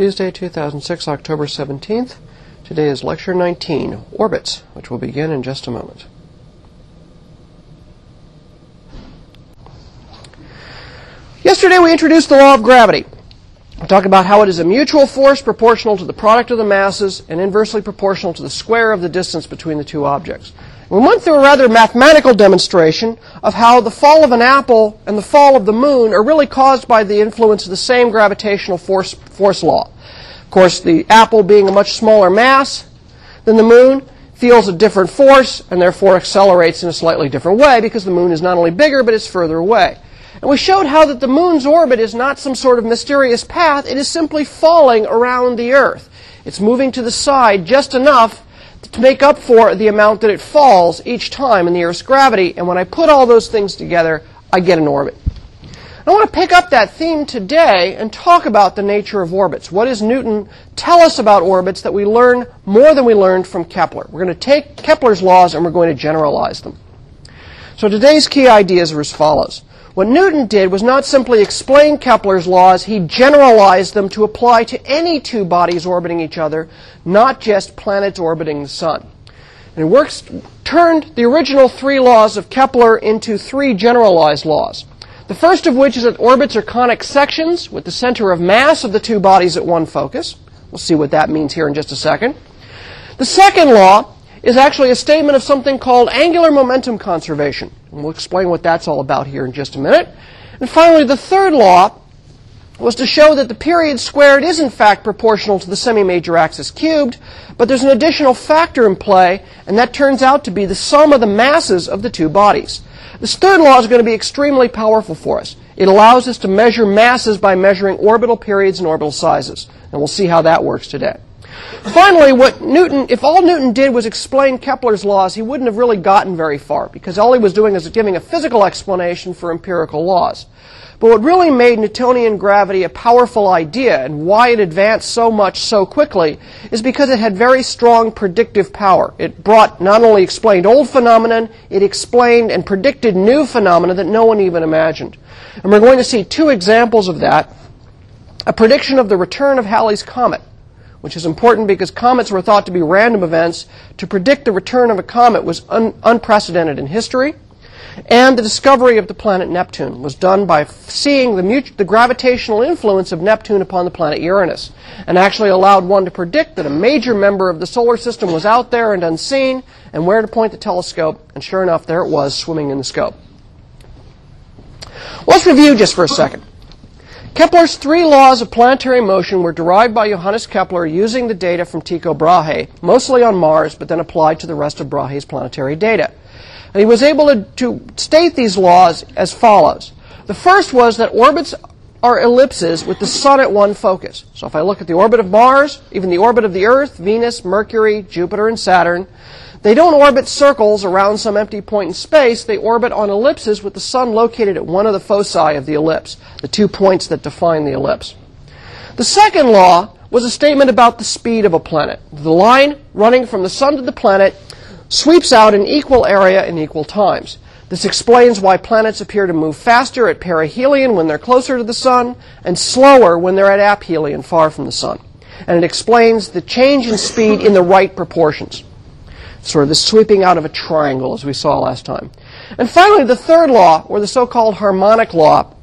Tuesday, 2006, October 17th. Today is Lecture 19, Orbits, which will begin in just a moment. Yesterday we introduced the law of gravity. We talked about how it is a mutual force proportional to the product of the masses and inversely proportional to the square of the distance between the two objects. We went through a rather mathematical demonstration of how the fall of an apple and the fall of the moon are really caused by the influence of the same gravitational force law. Of course, the apple being a much smaller mass than the moon feels a different force and therefore accelerates in a slightly different way because the moon is not only bigger, but it's further away. And we showed how that the moon's orbit is not some sort of mysterious path. It is simply falling around the Earth. It's moving to the side just enough to make up for the amount that it falls each time in the Earth's gravity. And when I put all those things together, I get an orbit. I want to pick up that theme today and talk about the nature of orbits. What does Newton tell us about orbits that we learn more than we learned from Kepler? We're going to take Kepler's laws and we're going to generalize them. So today's key ideas are as follows. What Newton did was not simply explain Kepler's laws, he generalized them to apply to any two bodies orbiting each other, not just planets orbiting the sun. And turned the original three laws of Kepler into three generalized laws. The first of which is that orbits are conic sections with the center of mass of the two bodies at one focus. We'll see what that means here in just a second. The second law is actually a statement of something called angular momentum conservation. And we'll explain what that's all about here in just a minute. And finally, the third law was to show that the period squared is in fact proportional to the semi-major axis cubed, but there's an additional factor in play, and that turns out to be the sum of the masses of the two bodies. This third law is going to be extremely powerful for us. It allows us to measure masses by measuring orbital periods and orbital sizes, and we'll see how that works today. Finally, if all Newton did was explain Kepler's laws, he wouldn't have really gotten very far, because all he was doing is giving a physical explanation for empirical laws. But what really made Newtonian gravity a powerful idea, and why it advanced so much so quickly, is because it had very strong predictive power. It not only explained old phenomena, it explained and predicted new phenomena that no one even imagined. And we're going to see two examples of that. A prediction of the return of Halley's Comet, which is important because comets were thought to be random events. To predict the return of a comet was unprecedented in history. And the discovery of the planet Neptune was done by seeing the gravitational influence of Neptune upon the planet Uranus, and actually allowed one to predict that a major member of the solar system was out there and unseen, and where to point the telescope, and sure enough, there it was, swimming in the scope. Let's review just for a second. Kepler's three laws of planetary motion were derived by Johannes Kepler using the data from Tycho Brahe, mostly on Mars, but then applied to the rest of Brahe's planetary data. And he was able to state these laws as follows. The first was that orbits are ellipses with the sun at one focus. So if I look at the orbit of Mars, even the orbit of the Earth, Venus, Mercury, Jupiter, and Saturn, they don't orbit circles around some empty point in space. They orbit on ellipses with the sun located at one of the foci of the ellipse, the two points that define the ellipse. The second law was a statement about the speed of a planet. The line running from the sun to the planet sweeps out an equal area in equal times. This explains why planets appear to move faster at perihelion when they're closer to the sun, and slower when they're at aphelion, far from the sun. And it explains the change in speed in the right proportions. Sort of the sweeping out of a triangle, as we saw last time. And finally, the third law, or the so-called harmonic law,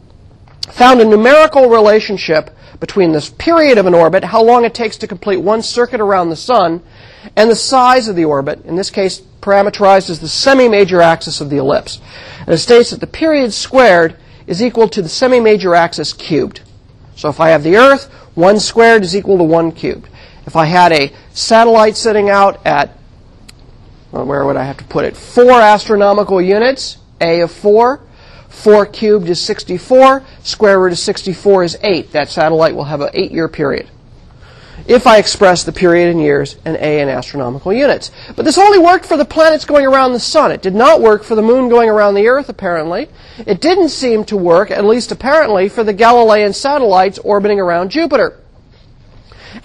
found a numerical relationship between this period of an orbit, how long it takes to complete one circuit around the sun, and the size of the orbit, in this case parameterized as the semi-major axis of the ellipse. And it states that the period squared is equal to the semi-major axis cubed. So if I have the Earth, 1 squared is equal to 1 cubed. If I had a satellite sitting out at, well, where would I have to put it, 4 astronomical units, A of 4, 4 cubed is 64, square root of 64 is 8. That satellite will have an 8-year period, if I express the period in years and A in astronomical units. But this only worked for the planets going around the sun. It did not work for the moon going around the Earth, apparently. It didn't seem to work, at least apparently, for the Galilean satellites orbiting around Jupiter.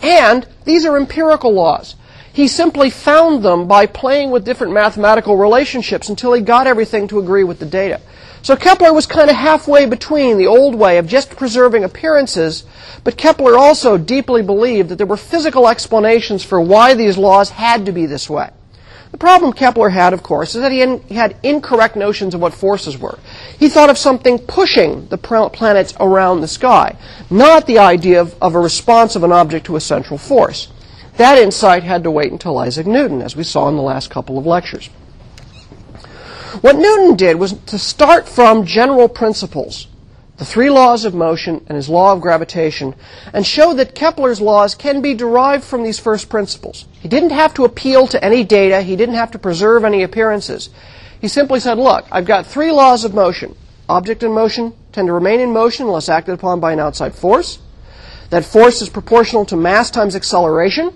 And these are empirical laws. He simply found them by playing with different mathematical relationships until he got everything to agree with the data. So Kepler was kind of halfway between the old way of just preserving appearances, but Kepler also deeply believed that there were physical explanations for why these laws had to be this way. The problem Kepler had, of course, is that he had incorrect notions of what forces were. He thought of something pushing the planets around the sky, not the idea of a response of an object to a central force. That insight had to wait until Isaac Newton, as we saw in the last couple of lectures. What Newton did was to start from general principles, the three laws of motion and his law of gravitation, and show that Kepler's laws can be derived from these first principles. He didn't have to appeal to any data. He didn't have to preserve any appearances. He simply said, look, I've got three laws of motion. Object in motion tend to remain in motion unless acted upon by an outside force. That force is proportional to mass times acceleration.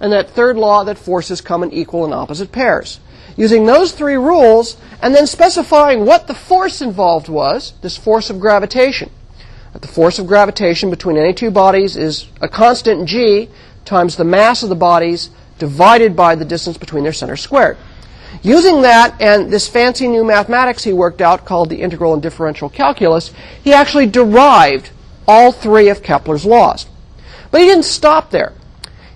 And that third law, that forces come in equal and opposite pairs. Using those three rules, and then specifying what the force involved was, this force of gravitation. That the force of gravitation between any two bodies is a constant g times the mass of the bodies divided by the distance between their center squared. Using that and this fancy new mathematics he worked out called the integral and differential calculus, he actually derived all three of Kepler's laws. But he didn't stop there.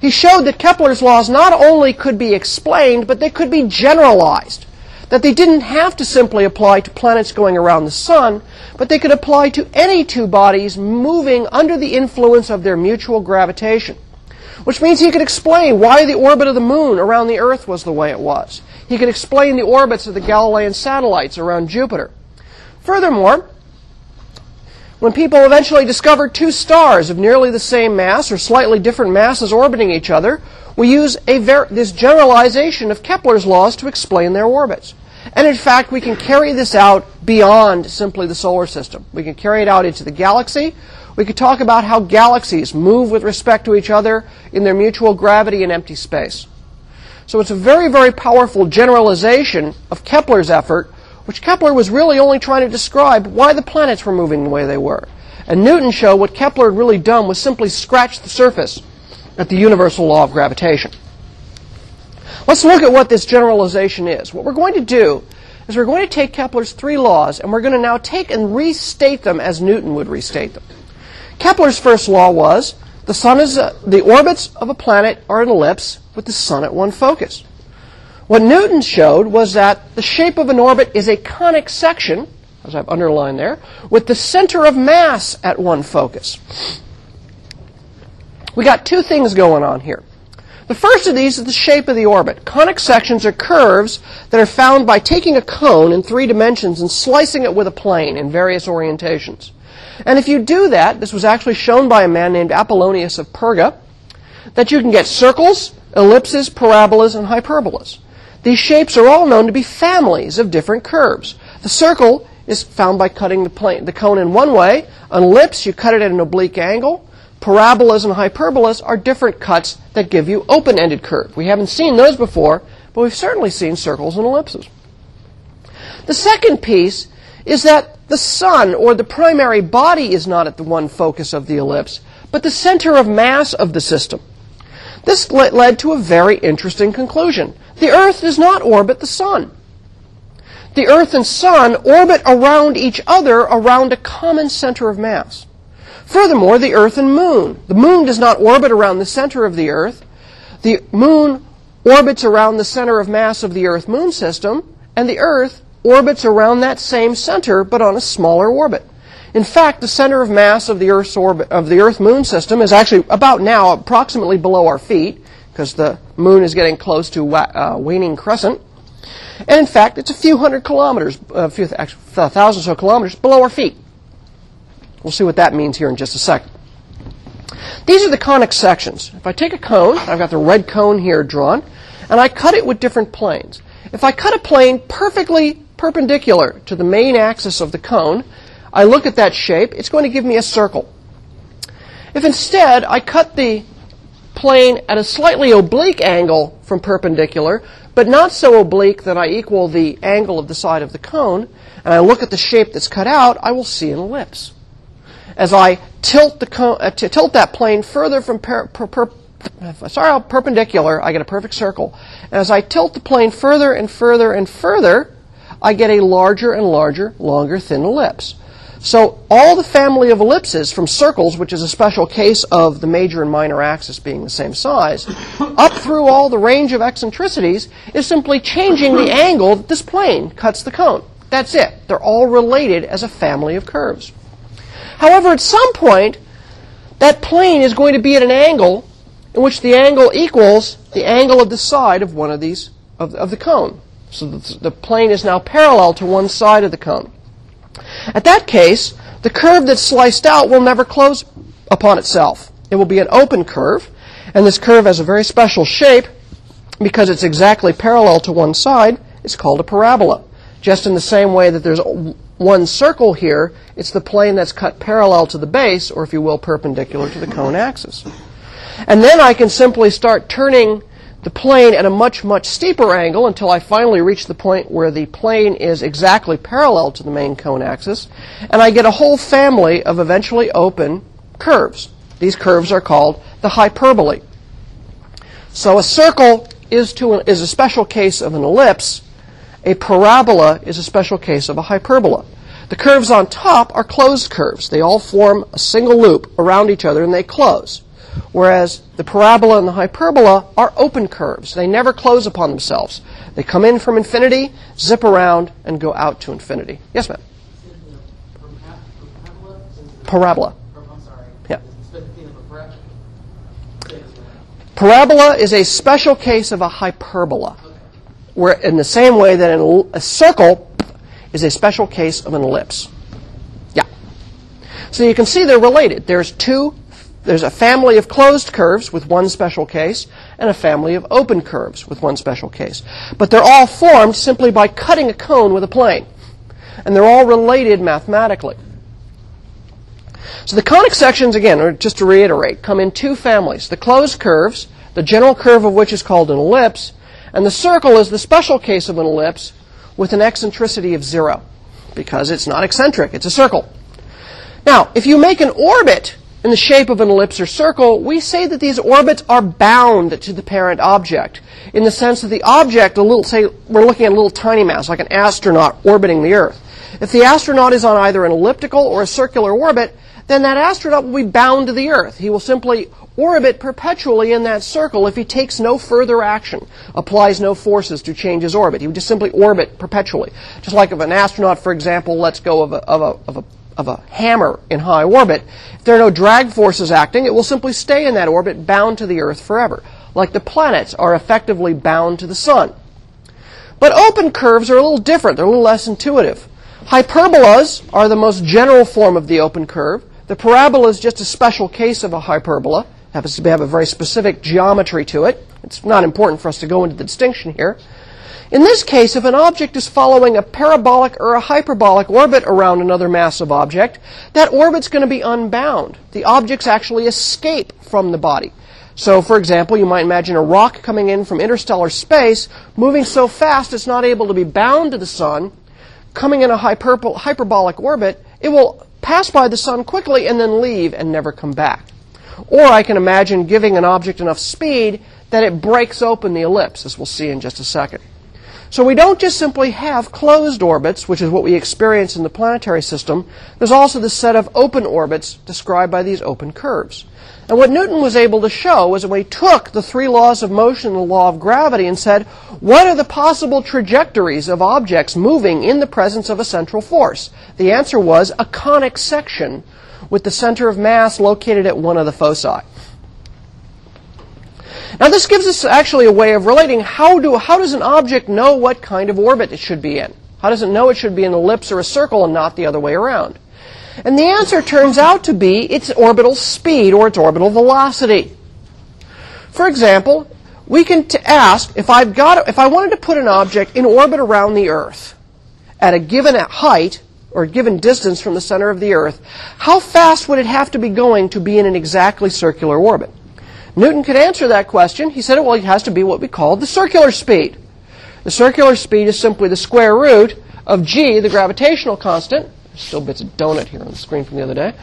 He showed that Kepler's laws not only could be explained, but they could be generalized, that they didn't have to simply apply to planets going around the sun, but they could apply to any two bodies moving under the influence of their mutual gravitation, which means he could explain why the orbit of the moon around the Earth was the way it was. He could explain the orbits of the Galilean satellites around Jupiter. Furthermore, when people eventually discovered two stars of nearly the same mass or slightly different masses orbiting each other, we use this generalization of Kepler's laws to explain their orbits. And in fact, we can carry this out beyond simply the solar system. We can carry it out into the galaxy. We could talk about how galaxies move with respect to each other in their mutual gravity in empty space. So it's a very, very powerful generalization of Kepler's effort, which Kepler was really only trying to describe why the planets were moving the way they were. And Newton showed what Kepler had really done was simply scratch the surface at the universal law of gravitation. Let's look at what this generalization is. What we're going to do is we're going to take Kepler's three laws, and we're going to now take and restate them as Newton would restate them. Kepler's first law was the orbits of a planet are an ellipse with the sun at one focus. What Newton showed was that the shape of an orbit is a conic section, as I've underlined there, with the center of mass at one focus. We got two things going on here. The first of these is the shape of the orbit. Conic sections are curves that are found by taking a cone in three dimensions and slicing it with a plane in various orientations. And if you do that, this was actually shown by a man named Apollonius of Perga, that you can get circles, ellipses, parabolas, and hyperbolas. These shapes are all known to be families of different curves. The circle is found by cutting the cone in one way. An ellipse, you cut it at an oblique angle. Parabolas and hyperbolas are different cuts that give you open-ended curve. We haven't seen those before, but we've certainly seen circles and ellipses. The second piece is that the sun, or the primary body, is not at the one focus of the ellipse, but the center of mass of the system. This led to a very interesting conclusion. The Earth does not orbit the sun. The Earth and sun orbit around each other around a common center of mass. Furthermore, the Earth and moon. The moon does not orbit around the center of the Earth. The moon orbits around the center of mass of the Earth-moon system, and the Earth orbits around that same center but on a smaller orbit. In fact, the center of mass of the Earth's orbit, of the Earth-Moon system, is actually about now approximately below our feet, because the Moon is getting close to waning crescent. And in fact, it's a few hundred kilometers, a thousand or so kilometers below our feet. We'll see what that means here in just a second. These are the conic sections. If I take a cone, I've got the red cone here drawn, and I cut it with different planes. If I cut a plane perfectly perpendicular to the main axis of the cone, I look at that shape, it's going to give me a circle. If instead I cut the plane at a slightly oblique angle from perpendicular, but not so oblique that I equal the angle of the side of the cone, and I look at the shape that's cut out, I will see an ellipse. As I tilt that plane further from per per per If I start out perpendicular, I get a perfect circle. And as I tilt the plane further and further and further, I get a larger and larger, longer, thin ellipse. So all the family of ellipses, from circles, which is a special case of the major and minor axis being the same size, up through all the range of eccentricities, is simply changing the angle that this plane cuts the cone. That's it. They're all related as a family of curves. However, at some point, that plane is going to be at an angle in which the angle equals the angle of the side of one of these, of the cone. So the plane is now parallel to one side of the cone. At that case, the curve that's sliced out will never close upon itself. It will be an open curve, and this curve has a very special shape because it's exactly parallel to one side. It's called a parabola. Just in the same way that there's one circle here, it's the plane that's cut parallel to the base, or if you will, perpendicular to the cone axis. And then I can simply start turning the plane at a much, much steeper angle until I finally reach the point where the plane is exactly parallel to the main cone axis, and I get a whole family of eventually open curves. These curves are called the hyperbole. So a circle is a special case of an ellipse. A parabola is a special case of a hyperbola. The curves on top are closed curves. They all form a single loop around each other, and they close. Whereas the parabola and the hyperbola are open curves. They never close upon themselves. They come in from infinity, zip around, and go out to infinity. Yes, ma'am? Parabola. Yeah. Parabola is a special case of a hyperbola, where in the same way that a circle is a special case of an ellipse. Yeah. So you can see they're related. There's a family of closed curves with one special case, and a family of open curves with one special case. But they're all formed simply by cutting a cone with a plane. And they're all related mathematically. So the conic sections, again, or just to reiterate, come in two families. The closed curves, the general curve of which is called an ellipse, and the circle is the special case of an ellipse with an eccentricity of 0, because it's not eccentric, it's a circle. Now, if you make an orbit in the shape of an ellipse or circle, we say that these orbits are bound to the parent object, in the sense that the object, say we're looking at a little tiny mass, like an astronaut orbiting the Earth. If the astronaut is on either an elliptical or a circular orbit, then that astronaut will be bound to the Earth. He will simply orbit perpetually in that circle if he takes no further action, applies no forces to change his orbit. He would just simply orbit perpetually. Just like if an astronaut, for example, lets go of a hammer in high orbit, if there are no drag forces acting, it will simply stay in that orbit, bound to the Earth forever, like the planets are effectively bound to the sun. But open curves are a little different. They're a little less intuitive. Hyperbolas are the most general form of the open curve. The parabola is just a special case of a hyperbola. It happens to have a very specific geometry to it. It's not important for us to go into the distinction here. In this case, if an object is following a parabolic or a hyperbolic orbit around another massive object, that orbit's going to be unbound. The objects actually escape from the body. So, for example, you might imagine a rock coming in from interstellar space, moving so fast it's not able to be bound to the sun, coming in a hyperbolic orbit, it will pass by the sun quickly and then leave and never come back. Or I can imagine giving an object enough speed that it breaks open the ellipse, as we'll see in just a second. So we don't just simply have closed orbits, which is what we experience in the planetary system. There's also this set of open orbits described by these open curves. And what Newton was able to show was that when he took the three laws of motion and the law of gravity and said, what are the possible trajectories of objects moving in the presence of a central force? The answer was a conic section with the center of mass located at one of the foci. Now, this gives us actually a way of relating how does an object know what kind of orbit it should be in? How does it know it should be an ellipse or a circle and not the other way around? And the answer turns out to be its orbital speed or its orbital velocity. For example, we can ask, if I wanted to put an object in orbit around the Earth at a given height or a given distance from the center of the Earth, how fast would it have to be going to be in an exactly circular orbit? Newton could answer that question. He said, well, it has to be what we call the circular speed. The circular speed is simply the square root of g, the gravitational constant. There's still bits of donut here on the screen from the other day.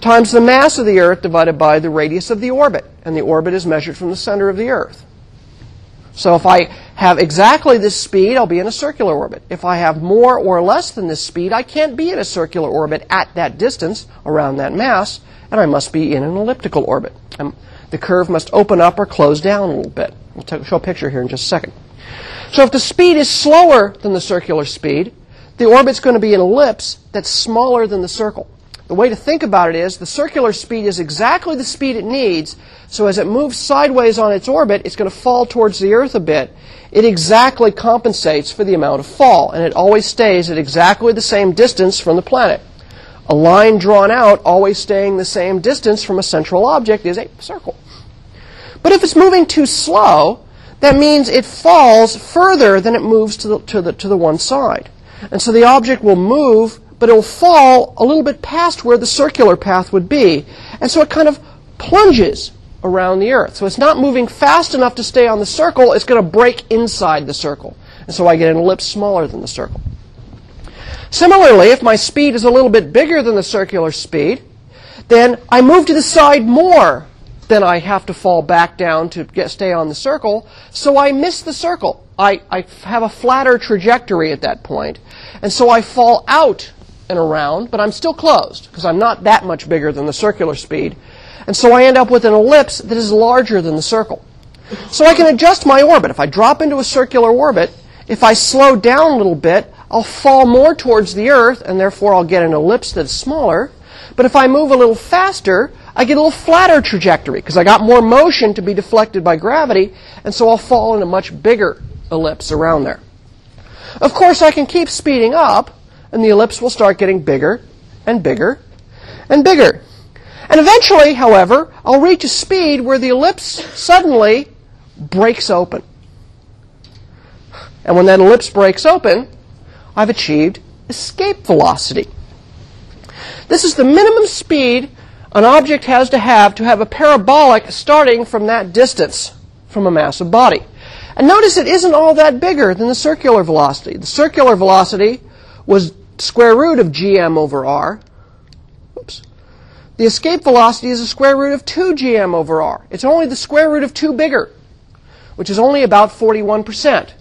times the mass of the Earth divided by the radius of the orbit. And the orbit is measured from the center of the Earth. So if I have exactly this speed, I'll be in a circular orbit. If I have more or less than this speed, I can't be in a circular orbit at that distance around that mass, and I must be in an elliptical orbit. The curve must open up or close down a little bit. I'll show a picture here in just a second. So if the speed is slower than the circular speed, the orbit's going to be an ellipse that's smaller than the circle. The way to think about it is the circular speed is exactly the speed it needs, so as it moves sideways on its orbit, it's going to fall towards the Earth a bit. It exactly compensates for the amount of fall, and it always stays at exactly the same distance from the planet. A line drawn out, always staying the same distance from a central object, is a circle. But if it's moving too slow, that means it falls further than it moves to the one side. And so the object will move, but it will fall a little bit past where the circular path would be. And so it kind of plunges around the Earth. So it's not moving fast enough to stay on the circle. It's going to break inside the circle. And so I get an ellipse smaller than the circle. Similarly, if my speed is a little bit bigger than the circular speed, then I move to the side more than I have to fall back down to stay on the circle. So I miss the circle. I have a flatter trajectory at that point. And so I fall out and around, but I'm still closed because I'm not that much bigger than the circular speed. And so I end up with an ellipse that is larger than the circle. So I can adjust my orbit. If I drop into a circular orbit, if I slow down a little bit, I'll fall more towards the Earth, and therefore I'll get an ellipse that's smaller. But if I move a little faster, I get a little flatter trajectory because I got more motion to be deflected by gravity, and so I'll fall in a much bigger ellipse around there. Of course, I can keep speeding up, and the ellipse will start getting bigger and bigger and bigger. And eventually, however, I'll reach a speed where the ellipse suddenly breaks open. And when that ellipse breaks open, I've achieved escape velocity. This is the minimum speed an object has to have a parabolic starting from that distance from a massive body. And notice it isn't all that bigger than the circular velocity. The circular velocity was square root of gm over r. Oops. The escape velocity is the square root of 2 gm over r. It's only the square root of 2 bigger, which is only about 41%.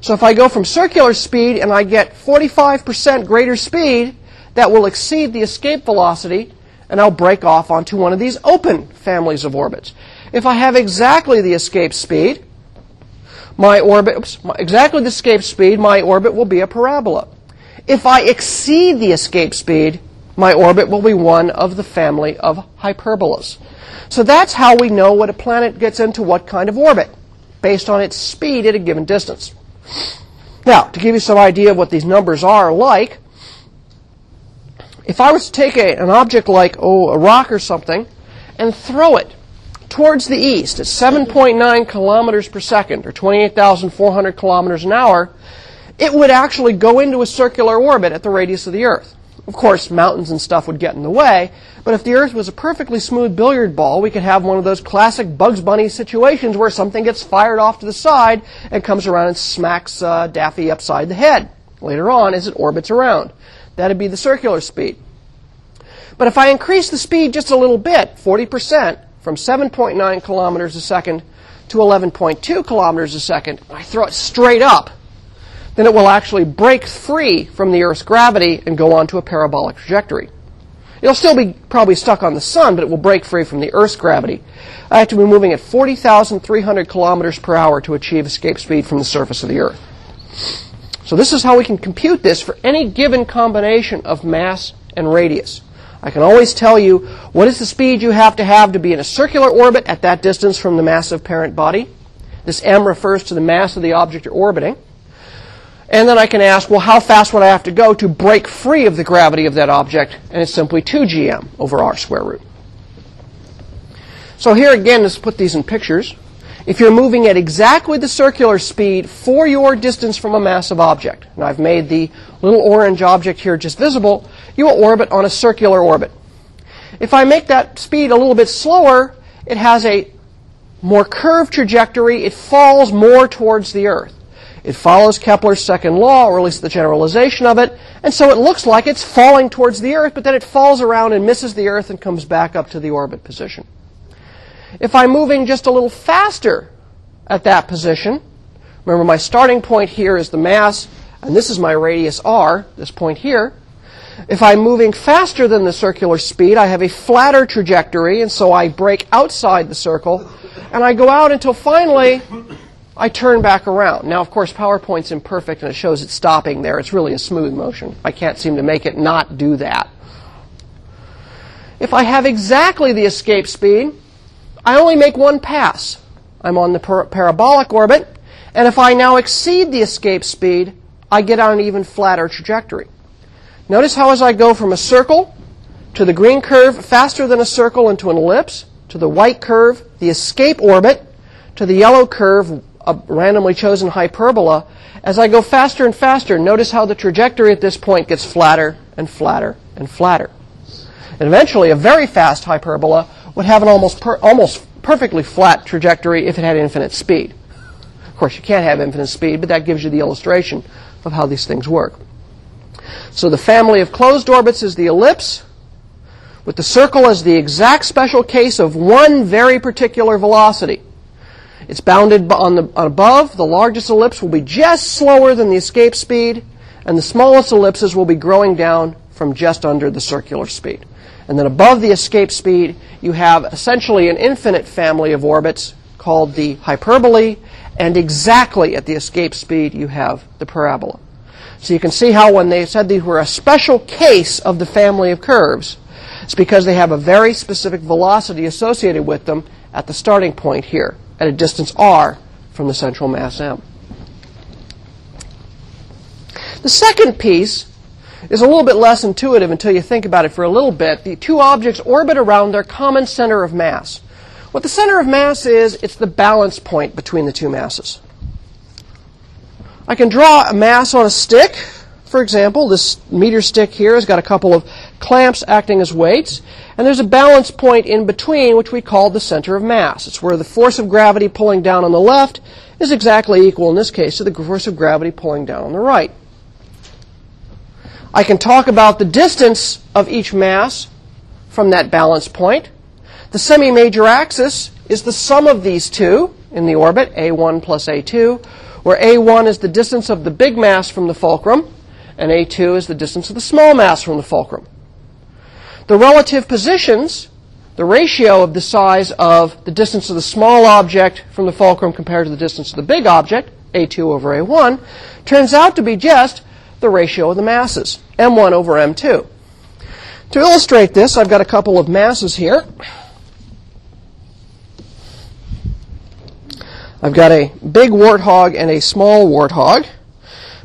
So if I go from circular speed and I get 45% greater speed, that will exceed the escape velocity, and I'll break off onto one of these open families of orbits. If I have exactly the escape speed, my orbit will be a parabola. If I exceed the escape speed, my orbit will be one of the family of hyperbolas. So that's how we know what a planet gets into what kind of orbit, based on its speed at a given distance. Now, to give you some idea of what these numbers are like, if I was to take an object like, a rock or something, and throw it towards the east at 7.9 kilometers per second, or 28,400 kilometers an hour, it would actually go into a circular orbit at the radius of the Earth. Of course, mountains and stuff would get in the way, but if the Earth was a perfectly smooth billiard ball, we could have one of those classic Bugs Bunny situations where something gets fired off to the side and comes around and smacks Daffy upside the head later on as it orbits around. That would be the circular speed. But if I increase the speed just a little bit, 40%, from 7.9 kilometers a second to 11.2 kilometers a second, and I throw it straight up, then it will actually break free from the Earth's gravity and go onto a parabolic trajectory. It'll still be probably stuck on the sun, but it will break free from the Earth's gravity. I have to be moving at 40,300 kilometers per hour to achieve escape speed from the surface of the Earth. So this is how we can compute this for any given combination of mass and radius. I can always tell you what is the speed you have to be in a circular orbit at that distance from the massive parent body. This m refers to the mass of the object you're orbiting. And then I can ask, well, how fast would I have to go to break free of the gravity of that object? And it's simply 2 gm over r square root. So here again, let's put these in pictures. If you're moving at exactly the circular speed for your distance from a massive object, and I've made the little orange object here just visible, you will orbit on a circular orbit. If I make that speed a little bit slower, it has a more curved trajectory. It falls more towards the Earth. It follows Kepler's second law, or at least the generalization of it, and so it looks like it's falling towards the Earth, but then it falls around and misses the Earth and comes back up to the orbit position. If I'm moving just a little faster at that position, remember my starting point here is the mass, and this is my radius r, this point here. If I'm moving faster than the circular speed, I have a flatter trajectory, and so I break outside the circle, and I go out until finally I turn back around. Now, of course, PowerPoint's imperfect, and it shows it stopping there. It's really a smooth motion. I can't seem to make it not do that. If I have exactly the escape speed, I only make one pass. I'm on the parabolic orbit, and if I now exceed the escape speed, I get on an even flatter trajectory. Notice how as I go from a circle to the green curve, faster than a circle into an ellipse, to the white curve, the escape orbit, to the yellow curve, a randomly chosen hyperbola, as I go faster and faster, notice how the trajectory at this point gets flatter and flatter and flatter. And eventually, a very fast hyperbola would have an almost perfectly flat trajectory if it had infinite speed. Of course, you can't have infinite speed, but that gives you the illustration of how these things work. So the family of closed orbits is the ellipse, with the circle as the exact special case of one very particular velocity. It's bounded on above. The largest ellipse will be just slower than the escape speed, and the smallest ellipses will be growing down from just under the circular speed. And then above the escape speed, you have essentially an infinite family of orbits called the hyperbole, and exactly at the escape speed, you have the parabola. So you can see how when they said these were a special case of the family of curves, it's because they have a very specific velocity associated with them at the starting point here, at a distance r from the central mass m. The second piece is a little bit less intuitive until you think about it for a little bit. The two objects orbit around their common center of mass. What the center of mass is, it's the balance point between the two masses. I can draw a mass on a stick, for example. This meter stick here has got a couple of clamps acting as weights, and there's a balance point in between, which we call the center of mass. It's where the force of gravity pulling down on the left is exactly equal, in this case, to the force of gravity pulling down on the right. I can talk about the distance of each mass from that balance point. The semi-major axis is the sum of these two in the orbit, A1 plus A2, where A1 is the distance of the big mass from the fulcrum, and A2 is the distance of the small mass from the fulcrum. The relative positions, the ratio of the size of the distance of the small object from the fulcrum compared to the distance of the big object, A2 over A1, turns out to be just the ratio of the masses, M1 over M2. To illustrate this, I've got a couple of masses here. I've got a big warthog and a small warthog.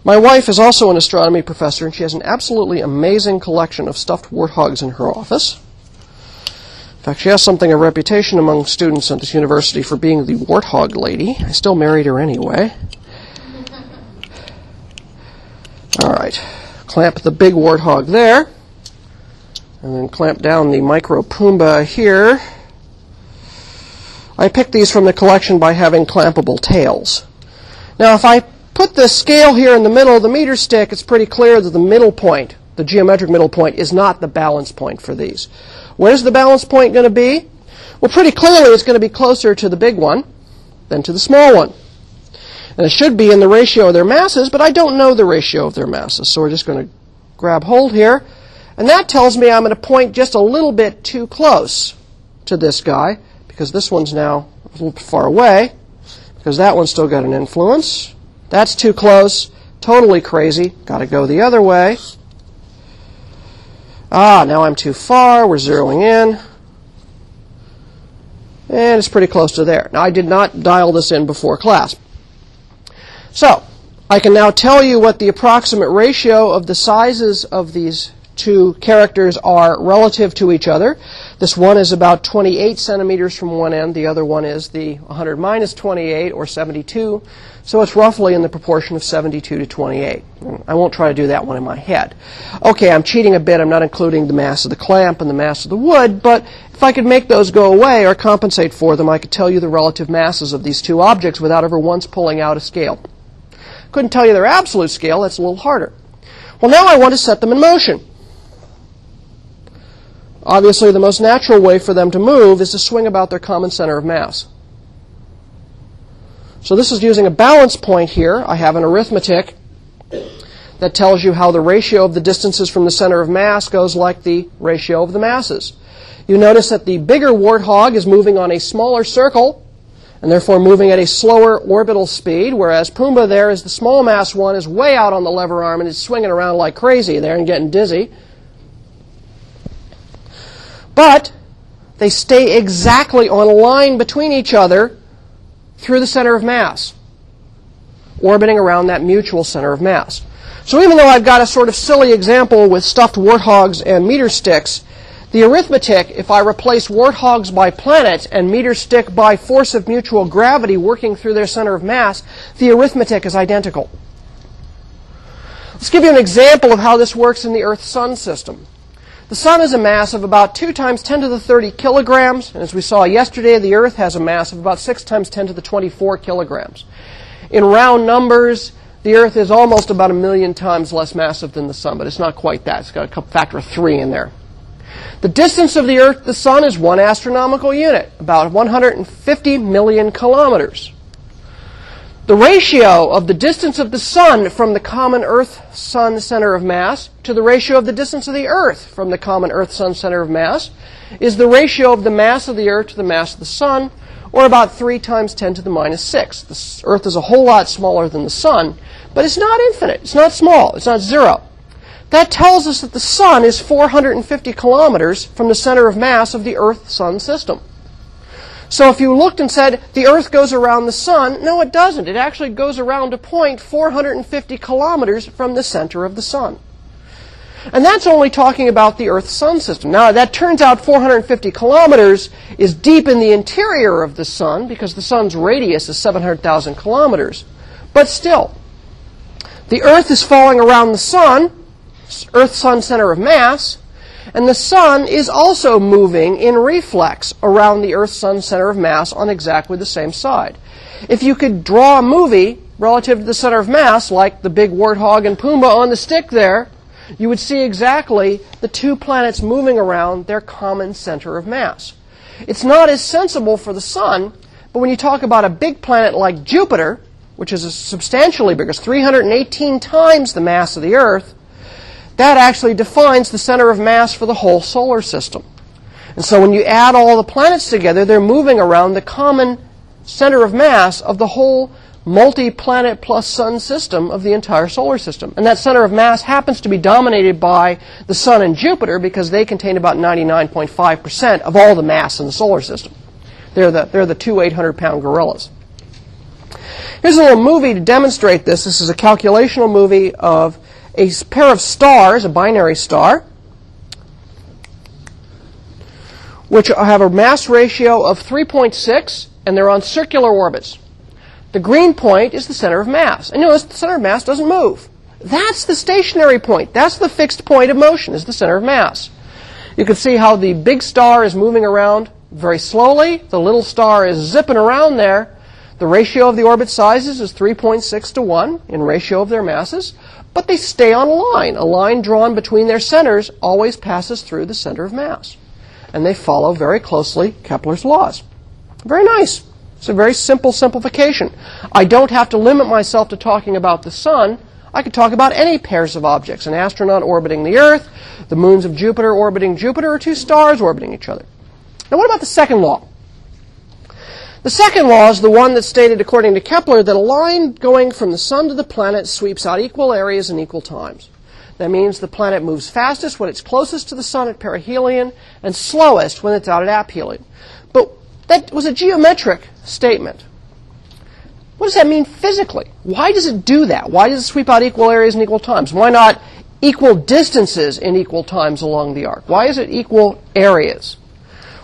My wife is also an astronomy professor, and she has an absolutely amazing collection of stuffed warthogs in her office. In fact, she has something of a reputation among students at this university for being the warthog lady. I still married her anyway. All right, clamp the big warthog there, and then clamp down the micro Pumbaa here. I picked these from the collection by having clampable tails. Now, if I put this scale here in the middle of the meter stick, it's pretty clear that the middle point, the geometric middle point, is not the balance point for these. Where's the balance point going to be? Well, pretty clearly it's going to be closer to the big one than to the small one. And it should be in the ratio of their masses, but I don't know the ratio of their masses, so we're just going to grab hold here. And that tells me I'm going to point just a little bit too close to this guy, because this one's now a little bit far away, because that one's still got an influence. That's too close, totally crazy, got to go the other way. Ah, now I'm too far, we're zeroing in. And it's pretty close to there. Now, I did not dial this in before class. So, I can now tell you what the approximate ratio of the sizes of these two characters are relative to each other. This one is about 28 centimeters from one end. The other one is the 100 minus 28, or 72. So it's roughly in the proportion of 72 to 28. I won't try to do that one in my head. Okay, I'm cheating a bit. I'm not including the mass of the clamp and the mass of the wood, but if I could make those go away or compensate for them, I could tell you the relative masses of these two objects without ever once pulling out a scale. Couldn't tell you their absolute scale. That's a little harder. Well, now I want to set them in motion. Obviously, the most natural way for them to move is to swing about their common center of mass. So this is using a balance point here. I have an arithmetic that tells you how the ratio of the distances from the center of mass goes like the ratio of the masses. You notice that the bigger warthog is moving on a smaller circle, and therefore moving at a slower orbital speed, whereas Pumbaa there is the small mass one, is way out on the lever arm and is swinging around like crazy there and getting dizzy. But they stay exactly on a line between each other through the center of mass, orbiting around that mutual center of mass. So even though I've got a sort of silly example with stuffed warthogs and meter sticks, the arithmetic, if I replace warthogs by planet and meter stick by force of mutual gravity working through their center of mass, the arithmetic is identical. Let's give you an example of how this works in the Earth-Sun system. The Sun has a mass of about 2 times 10 to the 30 kilograms, and as we saw yesterday, the Earth has a mass of about 6 times 10 to the 24 kilograms. In round numbers, the Earth is almost about 1 million times less massive than the Sun, but it's not quite that. It's got a factor of 3 in there. The distance of the Earth to the Sun is 1 astronomical unit, about 150 million kilometers. The ratio of the distance of the Sun from the common Earth-Sun center of mass to the ratio of the distance of the Earth from the common Earth-Sun center of mass is the ratio of the mass of the Earth to the mass of the Sun, or about 3 times 10 to the minus 6. The Earth is a whole lot smaller than the Sun, but it's not infinite. It's not small. It's not zero. That tells us that the Sun is 450 kilometers from the center of mass of the Earth-Sun system. So if you looked and said, the Earth goes around the Sun, no, it doesn't. It actually goes around a point 450 kilometers from the center of the Sun. And that's only talking about the Earth-Sun system. Now, that turns out 450 kilometers is deep in the interior of the Sun, because the Sun's radius is 700,000 kilometers. But still, the Earth is falling around the Sun, Earth-Sun center of mass, and the Sun is also moving in reflex around the Earth-Sun center of mass on exactly the same side. If you could draw a movie relative to the center of mass, like the big warthog and Pumbaa on the stick there, you would see exactly the two planets moving around their common center of mass. It's not as sensible for the Sun, but when you talk about a big planet like Jupiter, which is substantially bigger, it's 318 times the mass of the Earth, that actually defines the center of mass for the whole solar system. And so when you add all the planets together, they're moving around the common center of mass of the whole multi-planet plus Sun system of the entire solar system. And that center of mass happens to be dominated by the Sun and Jupiter, because they contain about 99.5% of all the mass in the solar system. They're the two 800-pound gorillas. Here's a little movie to demonstrate this. This is a calculational movie of a pair of stars, a binary star, which have a mass ratio of 3.6, and they're on circular orbits. The green point is the center of mass. And notice the center of mass doesn't move. That's the stationary point. That's the fixed point of motion, is the center of mass. You can see how the big star is moving around very slowly. The little star is zipping around there. The ratio of the orbit sizes is 3.6 to 1 in ratio of their masses. But they stay on a line. A line drawn between their centers always passes through the center of mass. And they follow very closely Kepler's laws. Very nice. It's a very simple simplification. I don't have to limit myself to talking about the Sun. I could talk about any pairs of objects, an astronaut orbiting the Earth, the moons of Jupiter orbiting Jupiter, or two stars orbiting each other. Now, what about the second law? The second law is the one that stated, according to Kepler, that a line going from the Sun to the planet sweeps out equal areas in equal times. That means the planet moves fastest when it's closest to the Sun at perihelion and slowest when it's out at aphelion. But that was a geometric statement. What does that mean physically? Why does it do that? Why does it sweep out equal areas in equal times? Why not equal distances in equal times along the arc? Why is it equal areas?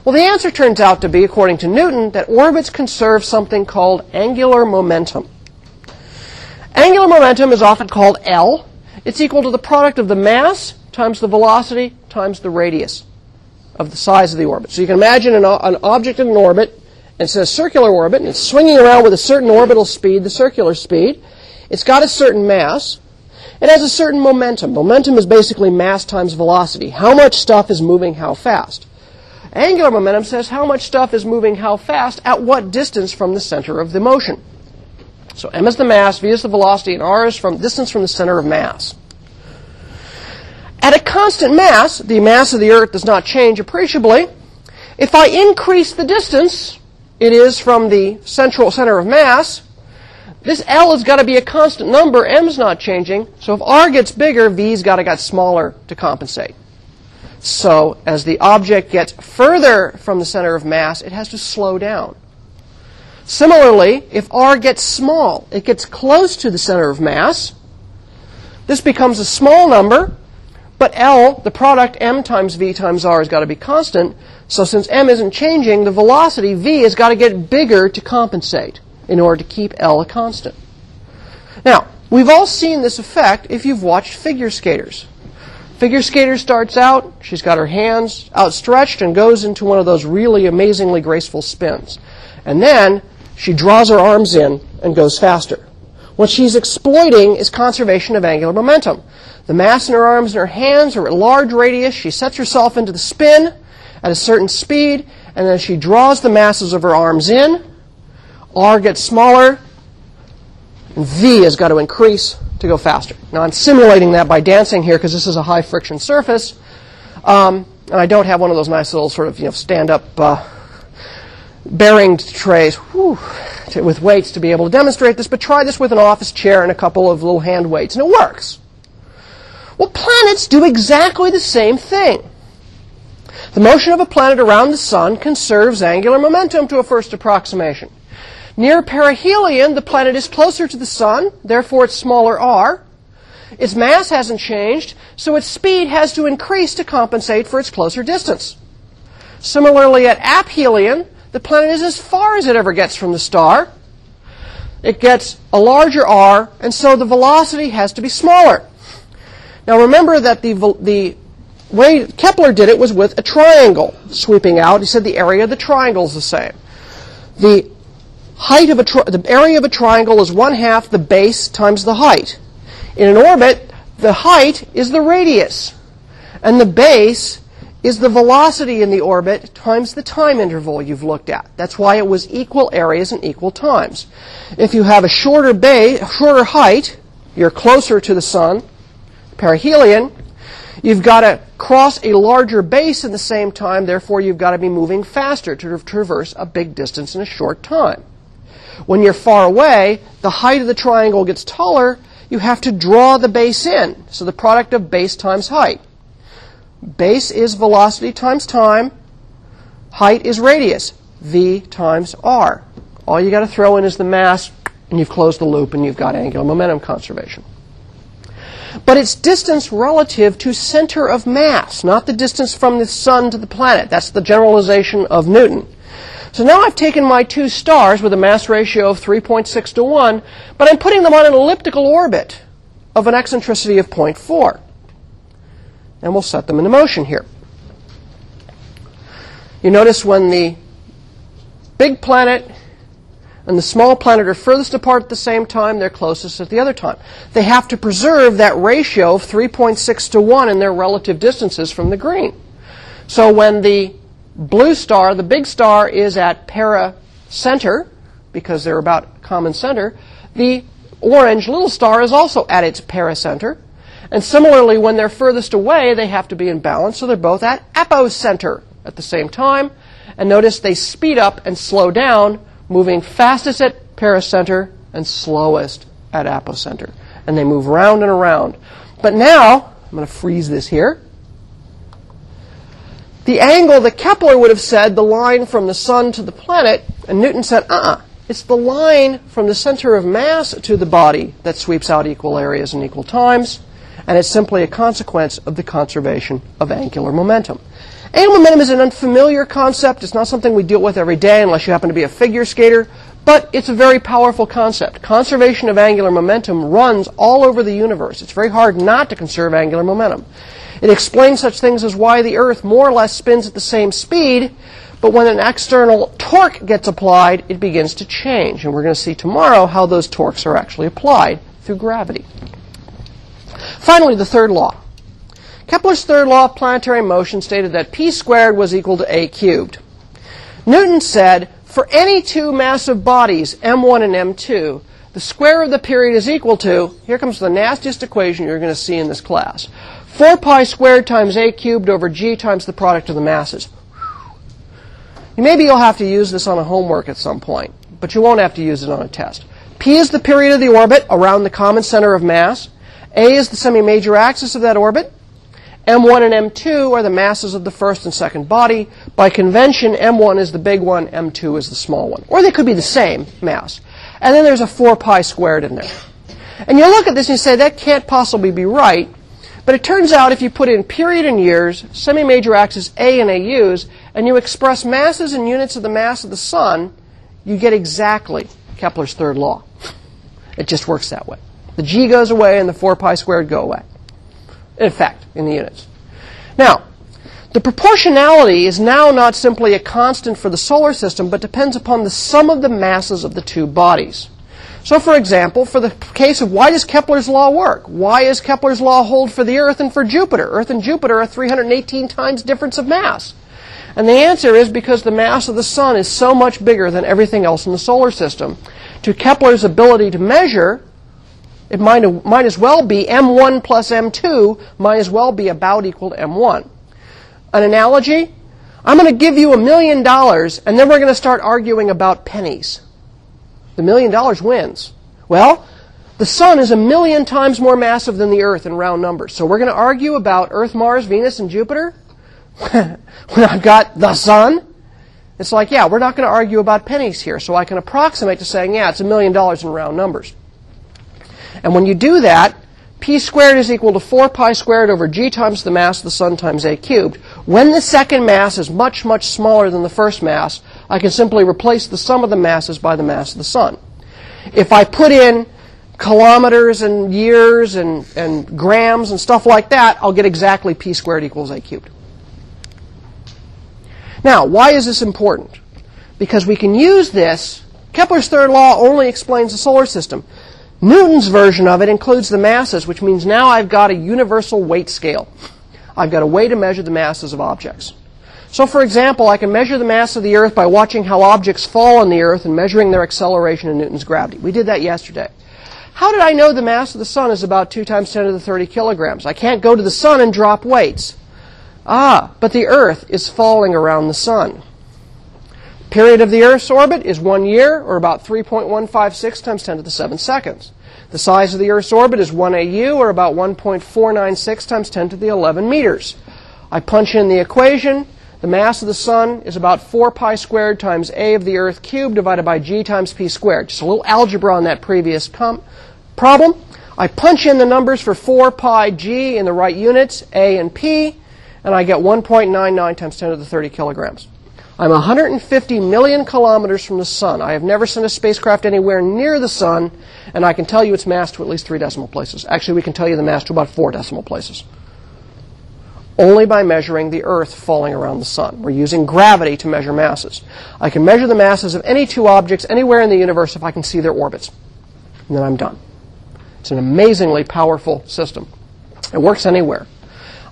Well, the answer turns out to be, according to Newton, that orbits conserve something called angular momentum. Angular momentum is often called L. It's equal to the product of the mass times the velocity times the radius of the size of the orbit. So you can imagine an object in an orbit, and it's in a circular orbit, and it's swinging around with a certain orbital speed, the circular speed. It's got a certain mass. It has a certain momentum. Momentum is basically mass times velocity. How much stuff is moving how fast? Angular momentum says how much stuff is moving how fast at what distance from the center of the motion. So m is the mass, v is the velocity, and r is from distance from the center of mass. At a constant mass, the mass of the Earth does not change appreciably. If I increase the distance it is from the central center of mass, this L has got to be a constant number. M's not changing. So if R gets bigger, V's got to get smaller to compensate. So as the object gets further from the center of mass, it has to slow down. Similarly, if R gets small, it gets close to the center of mass. This becomes a small number, but L, the product M times V times R, has got to be constant. So since M isn't changing, the velocity V has got to get bigger to compensate in order to keep L a constant. Now, we've all seen this effect if you've watched figure skaters. Figure skater starts out, she's got her hands outstretched and goes into one of those really amazingly graceful spins. And then she draws her arms in and goes faster. What she's exploiting is conservation of angular momentum. The mass in her arms and her hands are at large radius. She sets herself into the spin at a certain speed, and then she draws the masses of her arms in. R gets smaller, and V has got to increase to go faster. Now, I'm simulating that by dancing here because this is a high-friction surface, and I don't have one of those nice little sort of stand-up bearing trays with weights to be able to demonstrate this, but try this with an office chair and a couple of little hand weights, and it works. Well, planets do exactly the same thing. The motion of a planet around the sun conserves angular momentum to a first approximation. Near perihelion, the planet is closer to the sun, therefore it's smaller r. Its mass hasn't changed, so its speed has to increase to compensate for its closer distance. Similarly, at aphelion, the planet is as far as it ever gets from the star. It gets a larger r, and so the velocity has to be smaller. Now remember that the way Kepler did it was with a triangle sweeping out. He said the area of the triangle is the same. The area of a triangle is 1/2 the base times the height. In an orbit, the height is the radius, and the base is the velocity in the orbit times the time interval you've looked at. That's why it was equal areas and equal times. If you have a shorter height, you're closer to the sun, perihelion. You've got to cross a larger base in the same time, therefore you've got to be moving faster to traverse a big distance in a short time. When you're far away, the height of the triangle gets taller. You have to draw the base in, so the product of base times height. Base is velocity times time. Height is radius, v times r. All you got to throw in is the mass, and you've closed the loop, and you've got angular momentum conservation. But it's distance relative to center of mass, not the distance from the sun to the planet. That's the generalization of Newton. So now I've taken my two stars with a mass ratio of 3.6 to 1, but I'm putting them on an elliptical orbit of an eccentricity of 0.4. And we'll set them into motion here. You notice when the big planet and the small planet are furthest apart at the same time, they're closest at the other time. They have to preserve that ratio of 3.6 to 1 in their relative distances from the green. So when the blue star, the big star, is at para-center, because they're about common center, the orange little star is also at its para-center. And similarly, when they're furthest away, they have to be in balance, so they're both at apocenter at the same time. And notice they speed up and slow down, moving fastest at para-center and slowest at apocenter. And they move round and around. But now, I'm going to freeze this here. The angle that Kepler would have said, the line from the sun to the planet, and Newton said, it's the line from the center of mass to the body that sweeps out equal areas and equal times, and it's simply a consequence of the conservation of angular momentum. Angular momentum is an unfamiliar concept. It's not something we deal with every day unless you happen to be a figure skater, but it's a very powerful concept. Conservation of angular momentum runs all over the universe. It's very hard not to conserve angular momentum. It explains such things as why the Earth more or less spins at the same speed, but when an external torque gets applied, it begins to change. And we're going to see tomorrow how those torques are actually applied through gravity. Finally, the third law. Kepler's third law of planetary motion stated that p squared was equal to a cubed. Newton said, for any two massive bodies, M1 and M2, the square of the period is equal to, here comes the nastiest equation you're going to see in this class, 4 pi squared times a cubed over g times the product of the masses. Maybe you'll have to use this on a homework at some point, but you won't have to use it on a test. P is the period of the orbit around the common center of mass. A is the semi-major axis of that orbit. M1 and M2 are the masses of the first and second body. By convention, M1 is the big one, M2 is the small one. Or they could be the same mass. And then there's a 4 pi squared in there. And you look at this and you say, that can't possibly be right. But it turns out if you put in period and years, semi-major axis A and AUs, and you express masses in units of the mass of the sun, you get exactly Kepler's third law. It just works that way. The g goes away and the 4 pi squared go away. In fact, in the units. Now, the proportionality is now not simply a constant for the solar system, but depends upon the sum of the masses of the two bodies. So, for example, for the case of why does Kepler's law work? Why does Kepler's law hold for the Earth and for Jupiter? Earth and Jupiter are 318 times difference of mass. And the answer is because the mass of the sun is so much bigger than everything else in the solar system. To Kepler's ability to measure, it might as well be M1 plus M2 might as well be about equal to M1. An analogy? I'm going to give you $1 million, and then we're going to start arguing about pennies. The $1 million wins. Well, the sun is 1 million times more massive than the Earth in round numbers. So we're going to argue about Earth, Mars, Venus, and Jupiter when I've got the sun. It's like, yeah, we're not going to argue about pennies here. So I can approximate to saying, yeah, it's $1 million in round numbers. And when you do that, p squared is equal to 4 pi squared over g times the mass of the sun times a cubed. When the second mass is much, much smaller than the first mass, I can simply replace the sum of the masses by the mass of the sun. If I put in kilometers and years and grams and stuff like that, I'll get exactly p squared equals a cubed. Now, why is this important? Because we can use this. Kepler's third law only explains the solar system. Newton's version of it includes the masses, which means now I've got a universal weight scale. I've got a way to measure the masses of objects. So, for example, I can measure the mass of the Earth by watching how objects fall on the Earth and measuring their acceleration in Newton's gravity. We did that yesterday. How did I know the mass of the sun is about 2 times 10 to the 30 kilograms? I can't go to the sun and drop weights. Ah, but the Earth is falling around the sun. Period of the Earth's orbit is 1 year, or about 3.156 times 10 to the 7 seconds. The size of the Earth's orbit is 1 AU, or about 1.496 times 10 to the 11 meters. I punch in the equation. The mass of the sun is about 4 pi squared times a of the Earth cubed divided by g times p squared. Just a little algebra on that previous problem. I punch in the numbers for 4 pi g in the right units, a and p, and I get 1.99 times 10 to the 30 kilograms. I'm 150 million kilometers from the sun. I have never sent a spacecraft anywhere near the sun, and I can tell you its mass to at least 3 decimal places. Actually, we can tell you the mass to about 4 decimal places. Only by measuring the Earth falling around the sun. We're using gravity to measure masses. I can measure the masses of any two objects anywhere in the universe if I can see their orbits. And then I'm done. It's an amazingly powerful system. It works anywhere.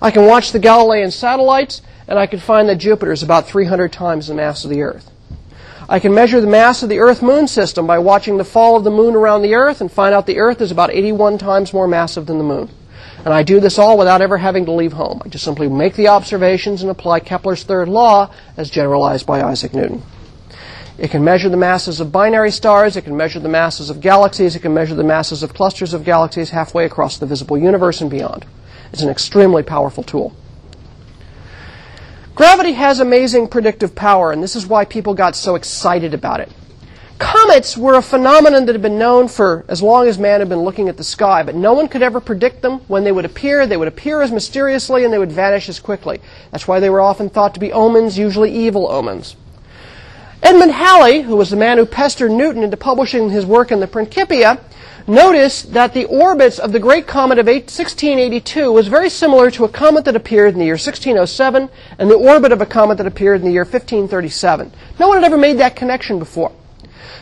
I can watch the Galilean satellites, and I can find that Jupiter is about 300 times the mass of the Earth. I can measure the mass of the Earth-Moon system by watching the fall of the Moon around the Earth and find out the Earth is about 81 times more massive than the Moon. And I do this all without ever having to leave home. I just simply make the observations and apply Kepler's third law as generalized by Isaac Newton. It can measure the masses of binary stars. It can measure the masses of galaxies. It can measure the masses of clusters of galaxies halfway across the visible universe and beyond. It's an extremely powerful tool. Gravity has amazing predictive power, and this is why people got so excited about it. Comets were a phenomenon that had been known for as long as man had been looking at the sky, but no one could ever predict them. When they would appear as mysteriously, and they would vanish as quickly. That's why they were often thought to be omens, usually evil omens. Edmund Halley, who was the man who pestered Newton into publishing his work in the Principia, noticed that the orbits of the great comet of 1682 was very similar to a comet that appeared in the year 1607 and the orbit of a comet that appeared in the year 1537. No one had ever made that connection before.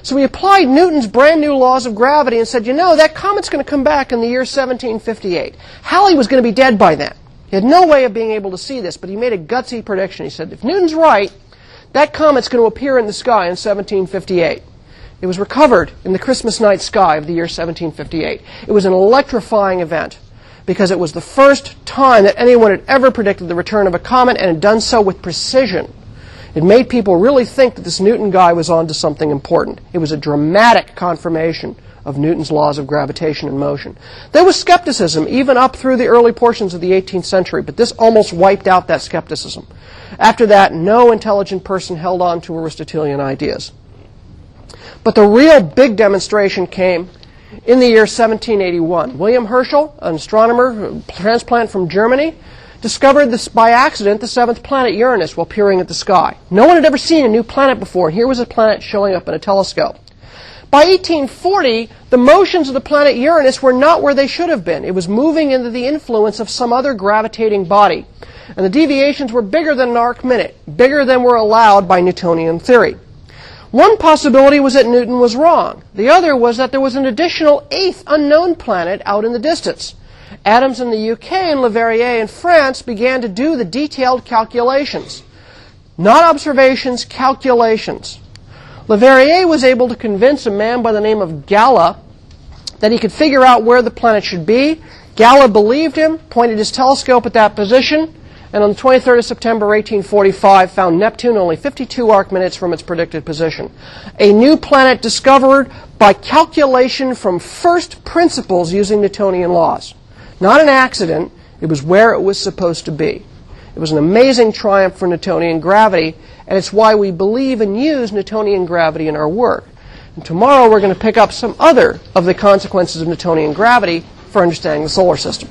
So he applied Newton's brand new laws of gravity and said, you know, that comet's going to come back in the year 1758. Halley was going to be dead by then. He had no way of being able to see this, but he made a gutsy prediction. He said, if Newton's right, that comet's going to appear in the sky in 1758. It was recovered in the Christmas night sky of the year 1758. It was an electrifying event because it was the first time that anyone had ever predicted the return of a comet and had done so with precision. It made people really think that this Newton guy was onto something important. It was a dramatic confirmation of Newton's laws of gravitation and motion. There was skepticism even up through the early portions of the 18th century, but this almost wiped out that skepticism. After that, no intelligent person held on to Aristotelian ideas. But the real big demonstration came in the year 1781. William Herschel, an astronomer, a transplant from Germany, discovered this by accident, the seventh planet Uranus, while peering at the sky. No one had ever seen a new planet before, and here was a planet showing up in a telescope. By 1840, the motions of the planet Uranus were not where they should have been. It was moving into the influence of some other gravitating body. And the deviations were bigger than an arc minute, bigger than were allowed by Newtonian theory. One possibility was that Newton was wrong. The other was that there was an additional eighth unknown planet out in the distance. Adams in the UK and Le Verrier in France began to do the detailed calculations. Not observations, calculations. Le Verrier was able to convince a man by the name of Galle that he could figure out where the planet should be. Galle believed him, pointed his telescope at that position, and on the 23rd of September 1845 found Neptune only 52 arc minutes from its predicted position. A new planet discovered by calculation from first principles using Newtonian laws. Not an accident, it was where it was supposed to be. It was an amazing triumph for Newtonian gravity, and it's why we believe and use Newtonian gravity in our work. And tomorrow we're going to pick up some other of the consequences of Newtonian gravity for understanding the solar system.